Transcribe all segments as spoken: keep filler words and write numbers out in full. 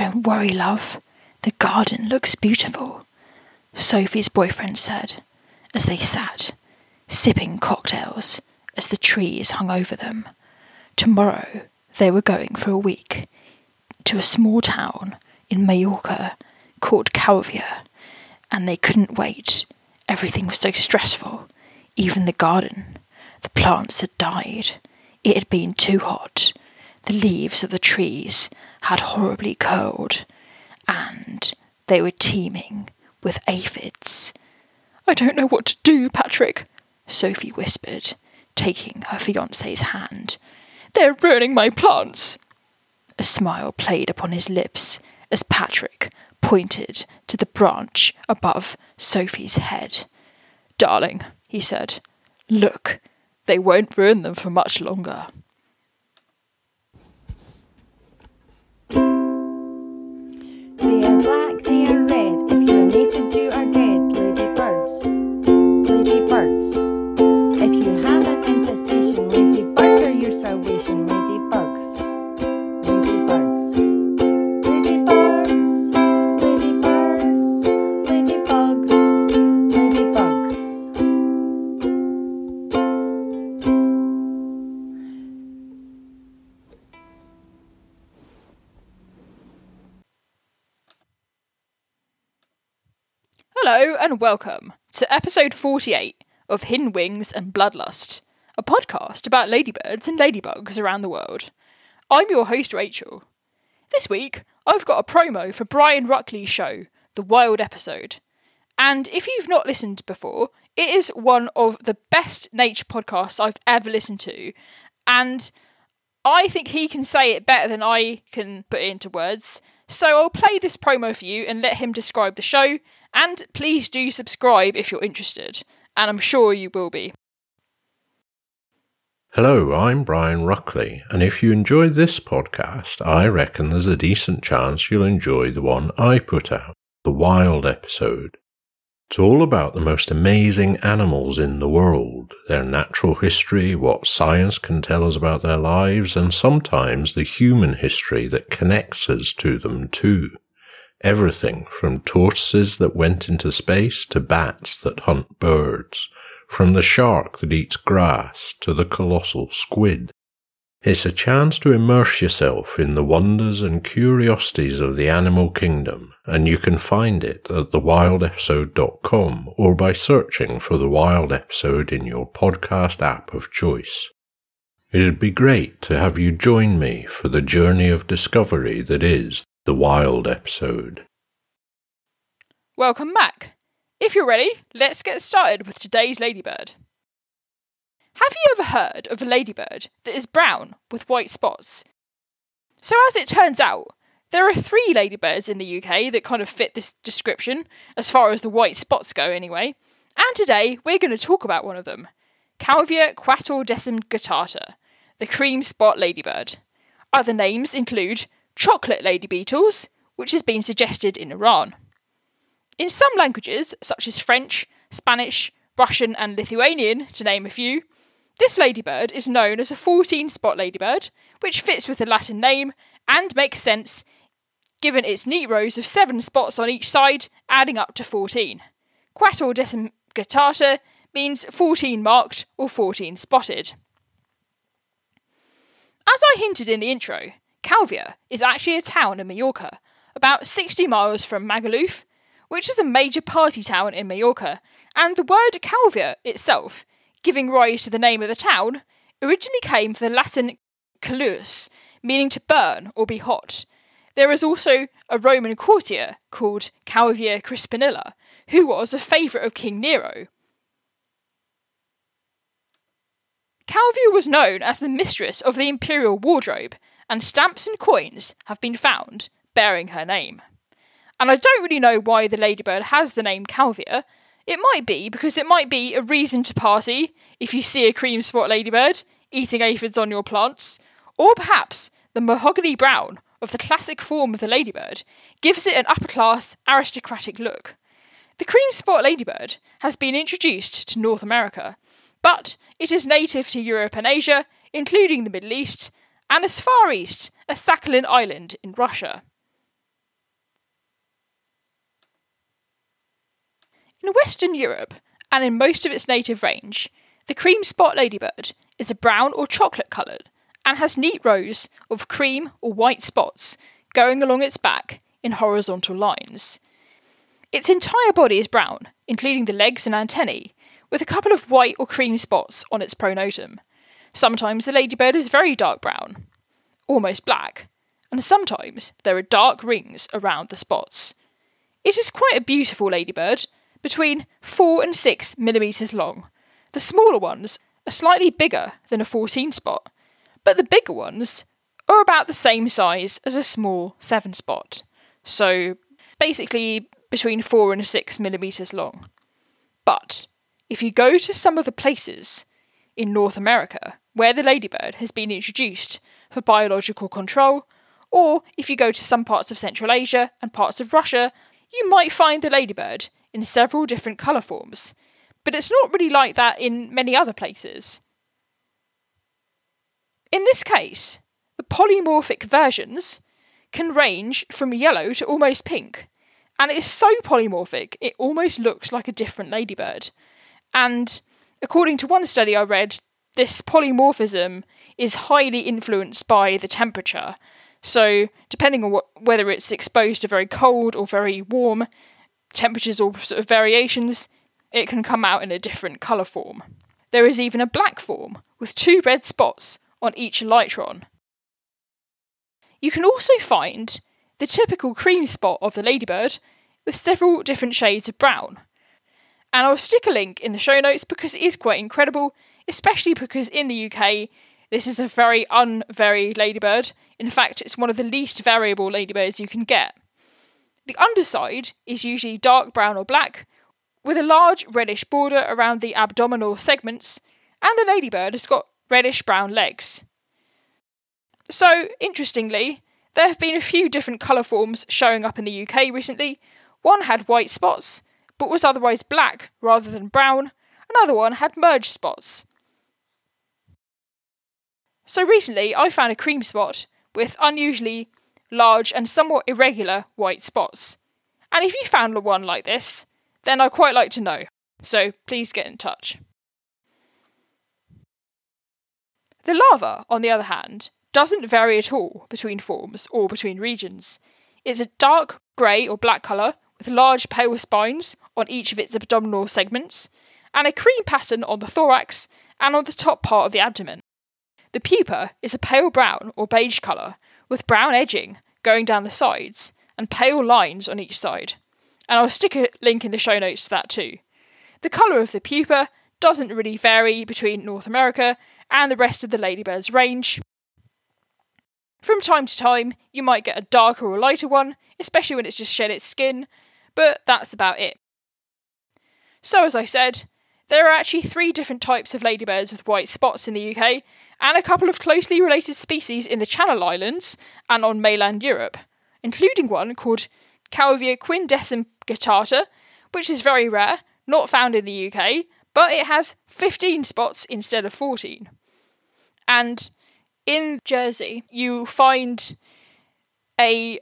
"Don't worry, love. The garden looks beautiful," Sophie's boyfriend said, as they sat, sipping cocktails, as the trees hung over them. Tomorrow they were going for a week to a small town in Majorca called Calvia, and they couldn't wait. Everything was so stressful, even the garden. The plants had died. It had been too hot. The leaves of the trees had horribly curled, and they were teeming with aphids. "I don't know what to do, Patrick," Sophie whispered, taking her fiancé's hand. "They're ruining my plants." A smile played upon his lips as Patrick pointed to the branch above Sophie's head. "Darling," he said, "look, they won't ruin them for much longer." They are black, they are red, if you're naked you are dead, ladybirds, ladybirds. If you have an infestation, ladybirds are your salvation, ladybugs, ladybugs, ladybugs, ladybirds, ladybugs, ladybugs. Hello and welcome to episode forty-eight of Hidden Wings and Bloodlust, a podcast about ladybirds and ladybugs around the world. I'm your host, Rachel. This week, I've got a promo for Brian Ruckley's show, The Wild Episode. And if you've not listened before, it is one of the best nature podcasts I've ever listened to. And I think he can say it better than I can put it into words. So I'll play this promo for you and let him describe the show. And please do subscribe if you're interested. And I'm sure you will be. Hello, I'm Brian Ruckley, and if you enjoy this podcast, I reckon there's a decent chance you'll enjoy the one I put out, The Wild Episode. It's all about the most amazing animals in the world, their natural history, what science can tell us about their lives, and sometimes the human history that connects us to them too. Everything from tortoises that went into space to bats that hunt birds, from the shark that eats grass to the colossal squid. It's a chance to immerse yourself in the wonders and curiosities of the animal kingdom, and you can find it at the wild episode dot com or by searching for The Wild Episode in your podcast app of choice. It'd be great to have you join me for the journey of discovery that is The Wild Episode. Welcome back. If you're ready, let's get started with today's ladybird. Have you ever heard of a ladybird that is brown with white spots? So as it turns out, there are three ladybirds in the U K that kind of fit this description, as far as the white spots go anyway, and today we're going to talk about one of them, Calvia quatuordecimguttata, the cream spot ladybird. Other names include chocolate lady beetles, which has been suggested in Iran. In some languages, such as French, Spanish, Russian and Lithuanian, to name a few, this ladybird is known as a fourteen-spot ladybird, which fits with the Latin name and makes sense given its neat rows of seven spots on each side, adding up to fourteen. Quatuordecimguttata means fourteen marked or fourteen spotted. As I hinted in the intro, Calvia is actually a town in Majorca, about sixty miles from Magaluf, which is a major party town in Majorca, and the word Calvia itself, giving rise to the name of the town, originally came from the Latin calus, meaning to burn or be hot. There is also a Roman courtier called Calvia Crispinilla, who was a favourite of King Nero. Calvia was known as the mistress of the imperial wardrobe, and stamps and coins have been found bearing her name. And I don't really know why the ladybird has the name Calvia. It might be because it might be a reason to party if you see a cream spot ladybird eating aphids on your plants, or perhaps the mahogany brown of the classic form of the ladybird gives it an upper-class aristocratic look. The cream spot ladybird has been introduced to North America, but it is native to Europe and Asia, including the Middle East, and as far east as Sakhalin Island in Russia. In Western Europe, and in most of its native range, the cream spot ladybird is a brown or chocolate coloured and has neat rows of cream or white spots going along its back in horizontal lines. Its entire body is brown, including the legs and antennae, with a couple of white or cream spots on its pronotum. Sometimes the ladybird is very dark brown, almost black, and sometimes there are dark rings around the spots. It is quite a beautiful ladybird, between four and six millimetres long. The smaller ones are slightly bigger than a fourteen spot, but the bigger ones are about the same size as a small seven spot. So basically between four and six millimetres long. But if you go to some of the places in North America where the ladybird has been introduced for biological control, or if you go to some parts of Central Asia and parts of Russia, you might find the ladybird in several different colour forms, but it's not really like that in many other places. In this case, the polymorphic versions can range from yellow to almost pink, and it is so polymorphic it almost looks like a different ladybird. And according to one study I read, this polymorphism is highly influenced by the temperature, so depending on what, whether it's exposed to very cold or very warm temperatures or sort of variations, it can come out in a different colour form. There is even a black form with two red spots on each elytron. You can also find the typical cream spot of the ladybird with several different shades of brown. And I'll stick a link in the show notes because it is quite incredible, especially because in the U K this is a very unvaried ladybird. In fact, it's one of the least variable ladybirds you can get. The underside is usually dark brown or black, with a large reddish border around the abdominal segments, and the ladybird has got reddish brown legs. So, interestingly, there have been a few different colour forms showing up in the U K recently. One had white spots, but was otherwise black rather than brown. Another one had merged spots. So recently, I found a cream spot with unusually large and somewhat irregular white spots. And if you found one like this, then I'd quite like to know, so please get in touch. The larva, on the other hand, doesn't vary at all between forms or between regions. It's a dark grey or black colour with large pale spines on each of its abdominal segments and a cream pattern on the thorax and on the top part of the abdomen. The pupa is a pale brown or beige colour with brown edging going down the sides and pale lines on each side. And I'll stick a link in the show notes to that too. The colour of the pupa doesn't really vary between North America and the rest of the ladybird's range. From time to time, you might get a darker or lighter one, especially when it's just shed its skin, but that's about it. So as I said, there are actually three different types of ladybirds with white spots in the U K, and a couple of closely related species in the Channel Islands and on mainland Europe, including one called Calvia quatuordecimguttata, which is very rare, not found in the U K, but it has fifteen spots instead of fourteen. And in Jersey, you find a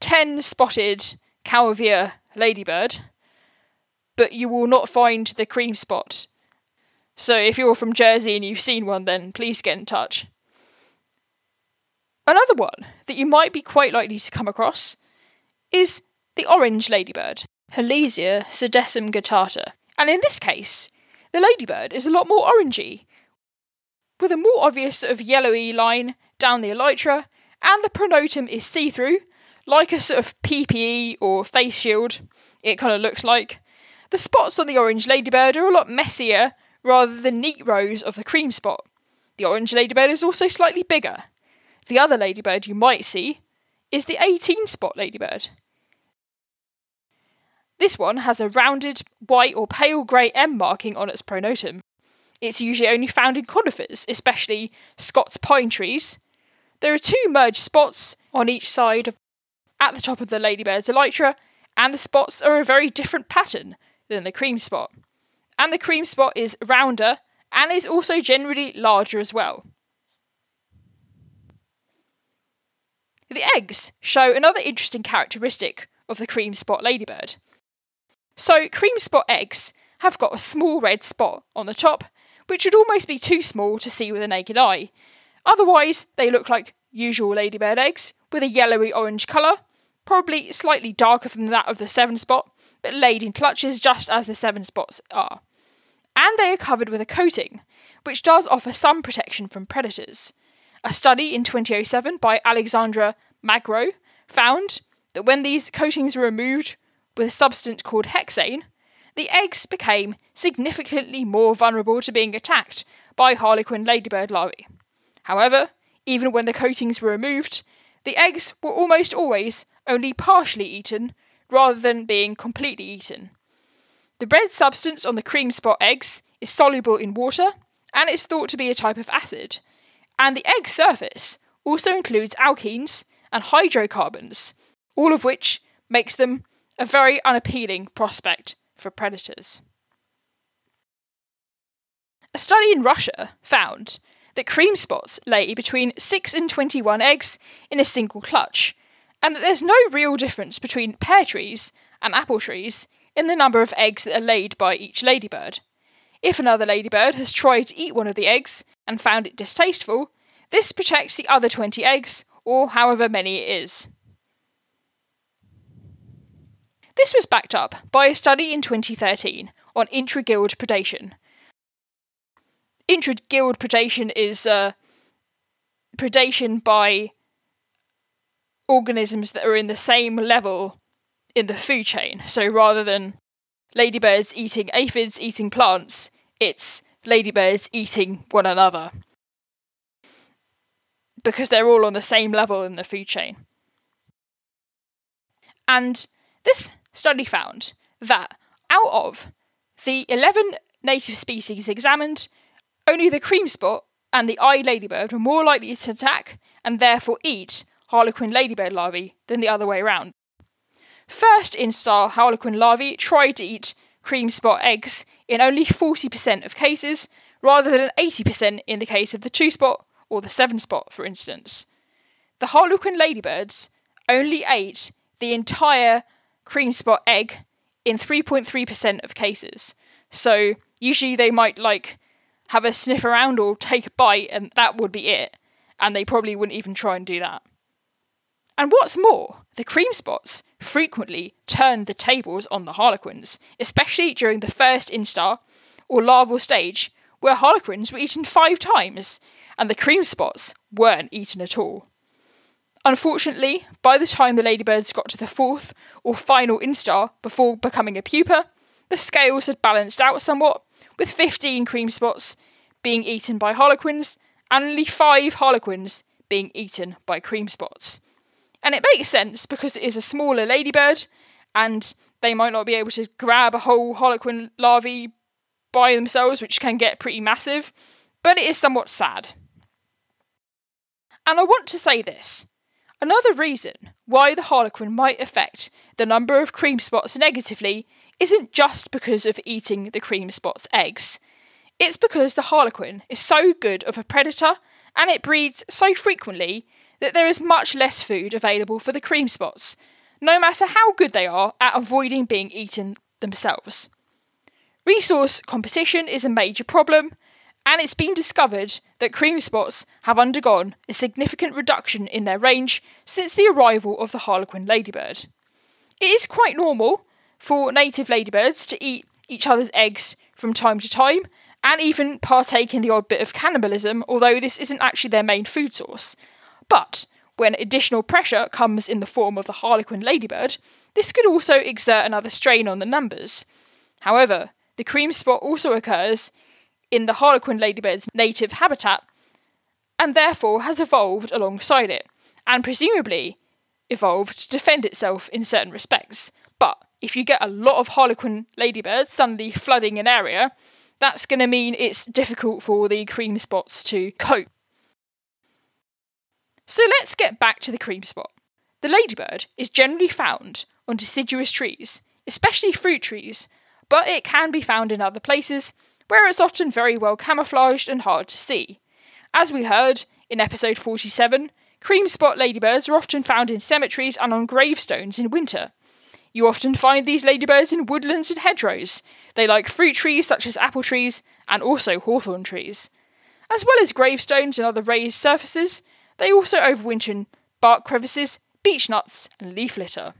ten-spotted Calvia ladybird, but you will not find the cream spot. So if you're from Jersey and you've seen one, then please get in touch. Another one that you might be quite likely to come across is the orange ladybird, Halyzia sedecimguttata. And in this case, the ladybird is a lot more orangey, with a more obvious sort of yellowy line down the elytra, and the pronotum is see-through, like a sort of P P E or face shield, it kind of looks like. The spots on the orange ladybird are a lot messier, rather than neat rows of the cream spot. The orange ladybird is also slightly bigger. The other ladybird you might see is the eighteen spot ladybird. This one has a rounded white or pale grey M marking on its pronotum. It's usually only found in conifers, especially Scots pine trees. There are two merged spots on each side of, at the top of the ladybird's elytra, and the spots are a very different pattern than the cream spot. And the cream spot is rounder and is also generally larger as well. The eggs show another interesting characteristic of the cream spot ladybird. So cream spot eggs have got a small red spot on the top, which would almost be too small to see with a naked eye. Otherwise, they look like usual ladybird eggs, with a yellowy-orange colour, probably slightly darker than that of the seven spot, but laid in clutches just as the seven spots are. And they are covered with a coating, which does offer some protection from predators. A study in twenty oh seven by Alexandra Magro found that when these coatings were removed with a substance called hexane, the eggs became significantly more vulnerable to being attacked by harlequin ladybird larvae. However, even when the coatings were removed, the eggs were almost always only partially eaten rather than being completely eaten. The red substance on the cream spot eggs is soluble in water and is thought to be a type of acid, and the egg surface also includes alkenes and hydrocarbons, all of which makes them a very unappealing prospect for predators. A study in Russia found that cream spots lay between six and twenty-one eggs in a single clutch, and that there's no real difference between pear trees and apple trees in the number of eggs that are laid by each ladybird. If another ladybird has tried to eat one of the eggs and found it distasteful, this protects the other twenty eggs, or however many it is. This was backed up by a study in twenty thirteen on intra-guild predation. Intra-guild predation is uh, predation by organisms that are in the same level in the food chain. So rather than ladybirds eating aphids eating plants, it's ladybirds eating one another, because they're all on the same level in the food chain. And this study found that out of the eleven native species examined, only the cream spot and the eyed ladybird were more likely to attack and therefore eat harlequin ladybird larvae than the other way around. First in star harlequin larvae tried to eat cream spot eggs in only forty percent of cases, rather than eighty percent in the case of the two spot or the seven spot, for instance. The harlequin ladybirds only ate the entire cream spot egg in three point three percent of cases. So usually they might like have a sniff around or take a bite and that would be it, and they probably wouldn't even try and do that. And what's more, the cream spots frequently turned the tables on the harlequins, especially during the first instar or larval stage, where harlequins were eaten five times and the cream spots weren't eaten at all. Unfortunately, by the time the ladybirds got to the fourth or final instar before becoming a pupa, the scales had balanced out somewhat, with fifteen cream spots being eaten by harlequins and only five harlequins being eaten by cream spots. And it makes sense because it is a smaller ladybird and they might not be able to grab a whole harlequin larvae by themselves, which can get pretty massive, but it is somewhat sad. And I want to say this. Another reason why the harlequin might affect the number of cream spots negatively isn't just because of eating the cream spot's eggs. It's because the harlequin is so good of a predator and it breeds so frequently that there is much less food available for the cream spots, no matter how good they are at avoiding being eaten themselves. Resource competition is a major problem, and it's been discovered that cream spots have undergone a significant reduction in their range since the arrival of the harlequin ladybird. It is quite normal for native ladybirds to eat each other's eggs from time to time, and even partake in the odd bit of cannibalism, although this isn't actually their main food source. But when additional pressure comes in the form of the harlequin ladybird, this could also exert another strain on the numbers. However, the cream spot also occurs in the harlequin ladybird's native habitat, and therefore has evolved alongside it, and presumably evolved to defend itself in certain respects. But if you get a lot of harlequin ladybirds suddenly flooding an area, that's going to mean it's difficult for the cream spots to cope. So let's get back to the cream spot. The ladybird is generally found on deciduous trees, especially fruit trees, but it can be found in other places, where it's often very well camouflaged and hard to see. As we heard in episode forty-seven, cream spot ladybirds are often found in cemeteries and on gravestones in winter. You often find these ladybirds in woodlands and hedgerows. They like fruit trees such as apple trees and also hawthorn trees. As well as gravestones and other raised surfaces, they also overwinter in bark crevices, beech nuts and leaf litter.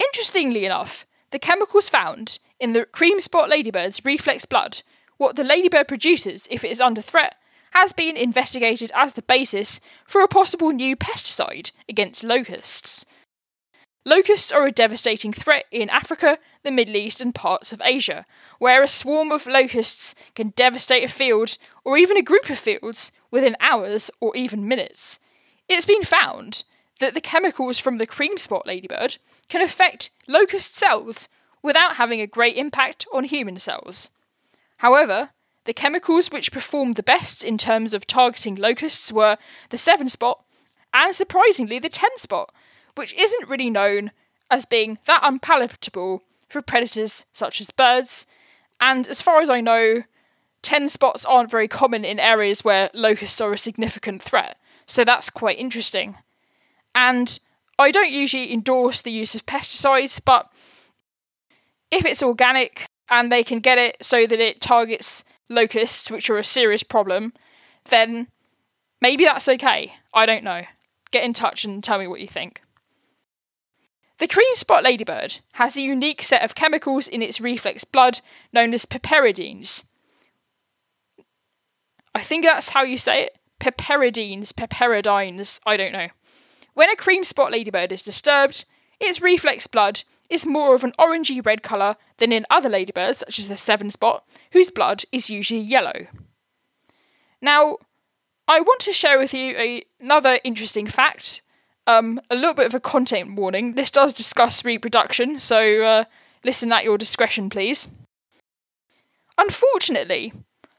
Interestingly enough, the chemicals found in the cream spot ladybird's reflex blood, what the ladybird produces if it is under threat, has been investigated as the basis for a possible new pesticide against locusts. Locusts are a devastating threat in Africa, the Middle East and parts of Asia, where a swarm of locusts can devastate a field or even a group of fields within hours or even minutes. It's been found that the chemicals from the cream spot ladybird can affect locust cells without having a great impact on human cells. However, the chemicals which performed the best in terms of targeting locusts were the seven spot and surprisingly the ten spot, which isn't really known as being that unpalatable for predators such as birds, and as far as I know, ten spots aren't very common in areas where locusts are a significant threat, so that's quite interesting. And I don't usually endorse the use of pesticides, but if it's organic and they can get it so that it targets locusts, which are a serious problem, then maybe that's okay. I don't know. Get in touch and tell me what you think. The cream spot ladybird has a unique set of chemicals in its reflex blood known as piperidines. I think that's how you say it. Piperidines, piperidines, I don't know. When a cream spot ladybird is disturbed, its reflex blood is more of an orangey-red colour than in other ladybirds, such as the seven spot, whose blood is usually yellow. Now, I want to share with you a, another interesting fact. Um, a little bit of a content warning. This does discuss reproduction, so uh, listen at your discretion, please. Unfortunately,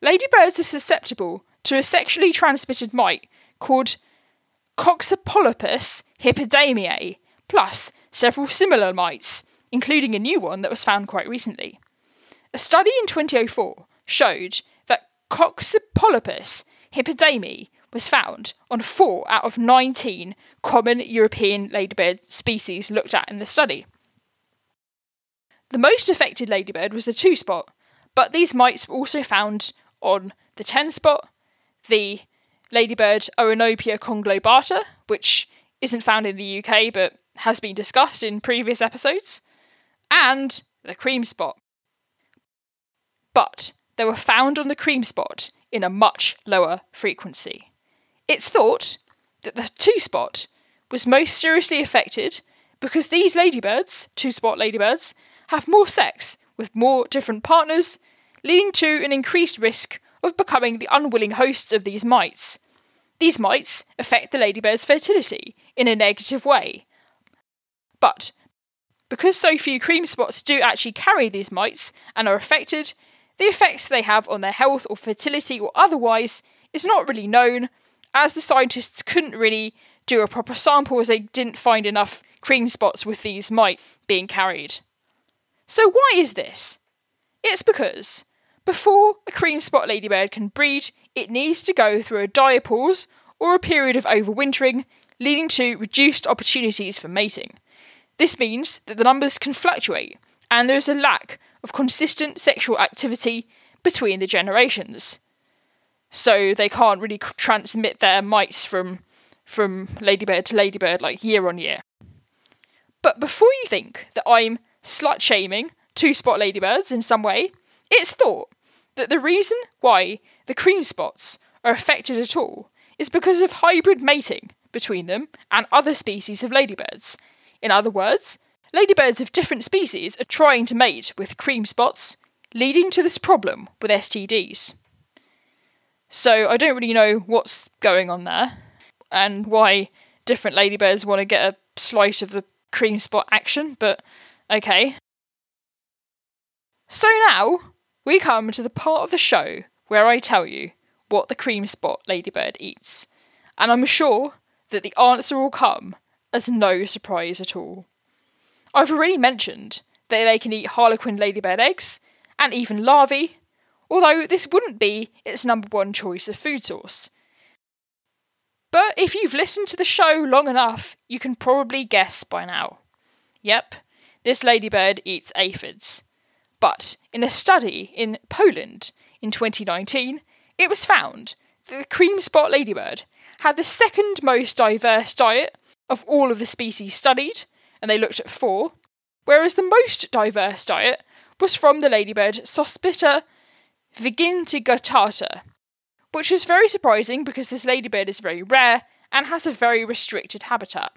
ladybirds are susceptible to a sexually transmitted mite called Coxopolypus hippodamiae, plus several similar mites, including a new one that was found quite recently. A study in twenty oh four showed that Coxopolypus hippodamiae was found on four out of nineteen common European ladybird species looked at in the study. The most affected ladybird was the two spot, but these mites were also found on the ten spot, the ladybird Oenopia conglobata, which isn't found in the U K but has been discussed in previous episodes, and the cream spot. But they were found on the cream spot in a much lower frequency. It's thought that the two-spot was most seriously affected because these ladybirds, two-spot ladybirds, have more sex with more different partners, leading to an increased risk of becoming the unwilling hosts of these mites. These mites affect the ladybird's fertility in a negative way. But because so few cream spots do actually carry these mites and are affected, the effects they have on their health or fertility or otherwise is not really known, as the scientists couldn't really do a proper sample as they didn't find enough cream spots with these mites being carried. So why is this? It's because before a cream spot ladybird can breed, it needs to go through a diapause or a period of overwintering, leading to reduced opportunities for mating. This means that the numbers can fluctuate and there is a lack of consistent sexual activity between the generations. So they can't really transmit their mites from from ladybird to ladybird like year on year. But before you think that I'm slut-shaming two-spot ladybirds in some way, it's thought that the reason why the cream spots are affected at all is because of hybrid mating between them and other species of ladybirds. In other words, ladybirds of different species are trying to mate with cream spots, leading to this problem with S T Ds. So I don't really know what's going on there and why different ladybirds want to get a slice of the cream spot action, but okay. So now we come to the part of the show where I tell you what the cream spot ladybird eats. And I'm sure that the answer will come as no surprise at all. I've already mentioned that they can eat harlequin ladybird eggs and even larvae, although this wouldn't be its number one choice of food source. But if you've listened to the show long enough, you can probably guess by now. Yep, this ladybird eats aphids. But in a study in Poland in twenty nineteen, it was found that the cream spot ladybird had the second most diverse diet of all of the species studied, and they looked at four, whereas the most diverse diet was from the ladybird Sospita vigintigatata, which was very surprising because this ladybird is very rare and has a very restricted habitat.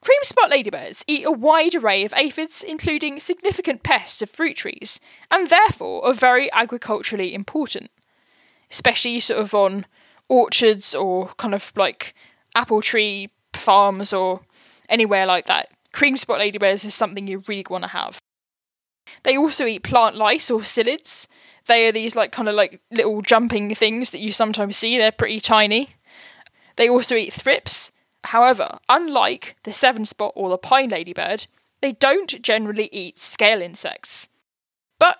Cream spot ladybirds eat a wide array of aphids, including significant pests of fruit trees, and therefore are very agriculturally important, especially sort of on orchards or kind of like apple tree farms or anywhere like that. Cream spot ladybirds is something you really want to have. They also eat plant lice or psyllids. They are these like kind of like little jumping things that you sometimes see. They're pretty tiny. They also eat thrips. However, unlike the seven spot or the pine ladybird, they don't generally eat scale insects. But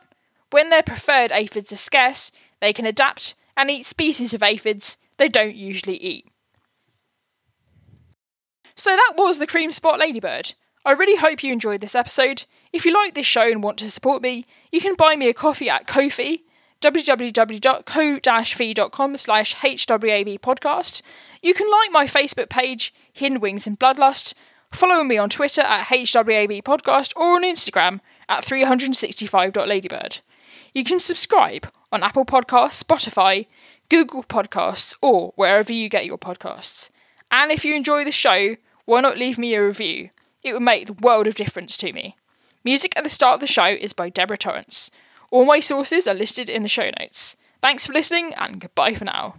when their preferred aphids are scarce, they can adapt and eat species of aphids they don't usually eat. So that was the cream spot ladybird. I really hope you enjoyed this episode. If you like this show and want to support me, you can buy me a coffee at Ko-fi, w w w dot co dash fi dot com slash h w a b podcast. You can like my Facebook page, Hidden Wings and Bloodlust, follow me on Twitter at h w a b podcast or on Instagram at three sixty-five dot ladybird. You can subscribe on Apple Podcasts, Spotify, Google Podcasts, or wherever you get your podcasts. And if you enjoy the show, why not leave me a review? It would make the world of difference to me. Music at the start of the show is by Deborah Torrance. All my sources are listed in the show notes. Thanks for listening and goodbye for now.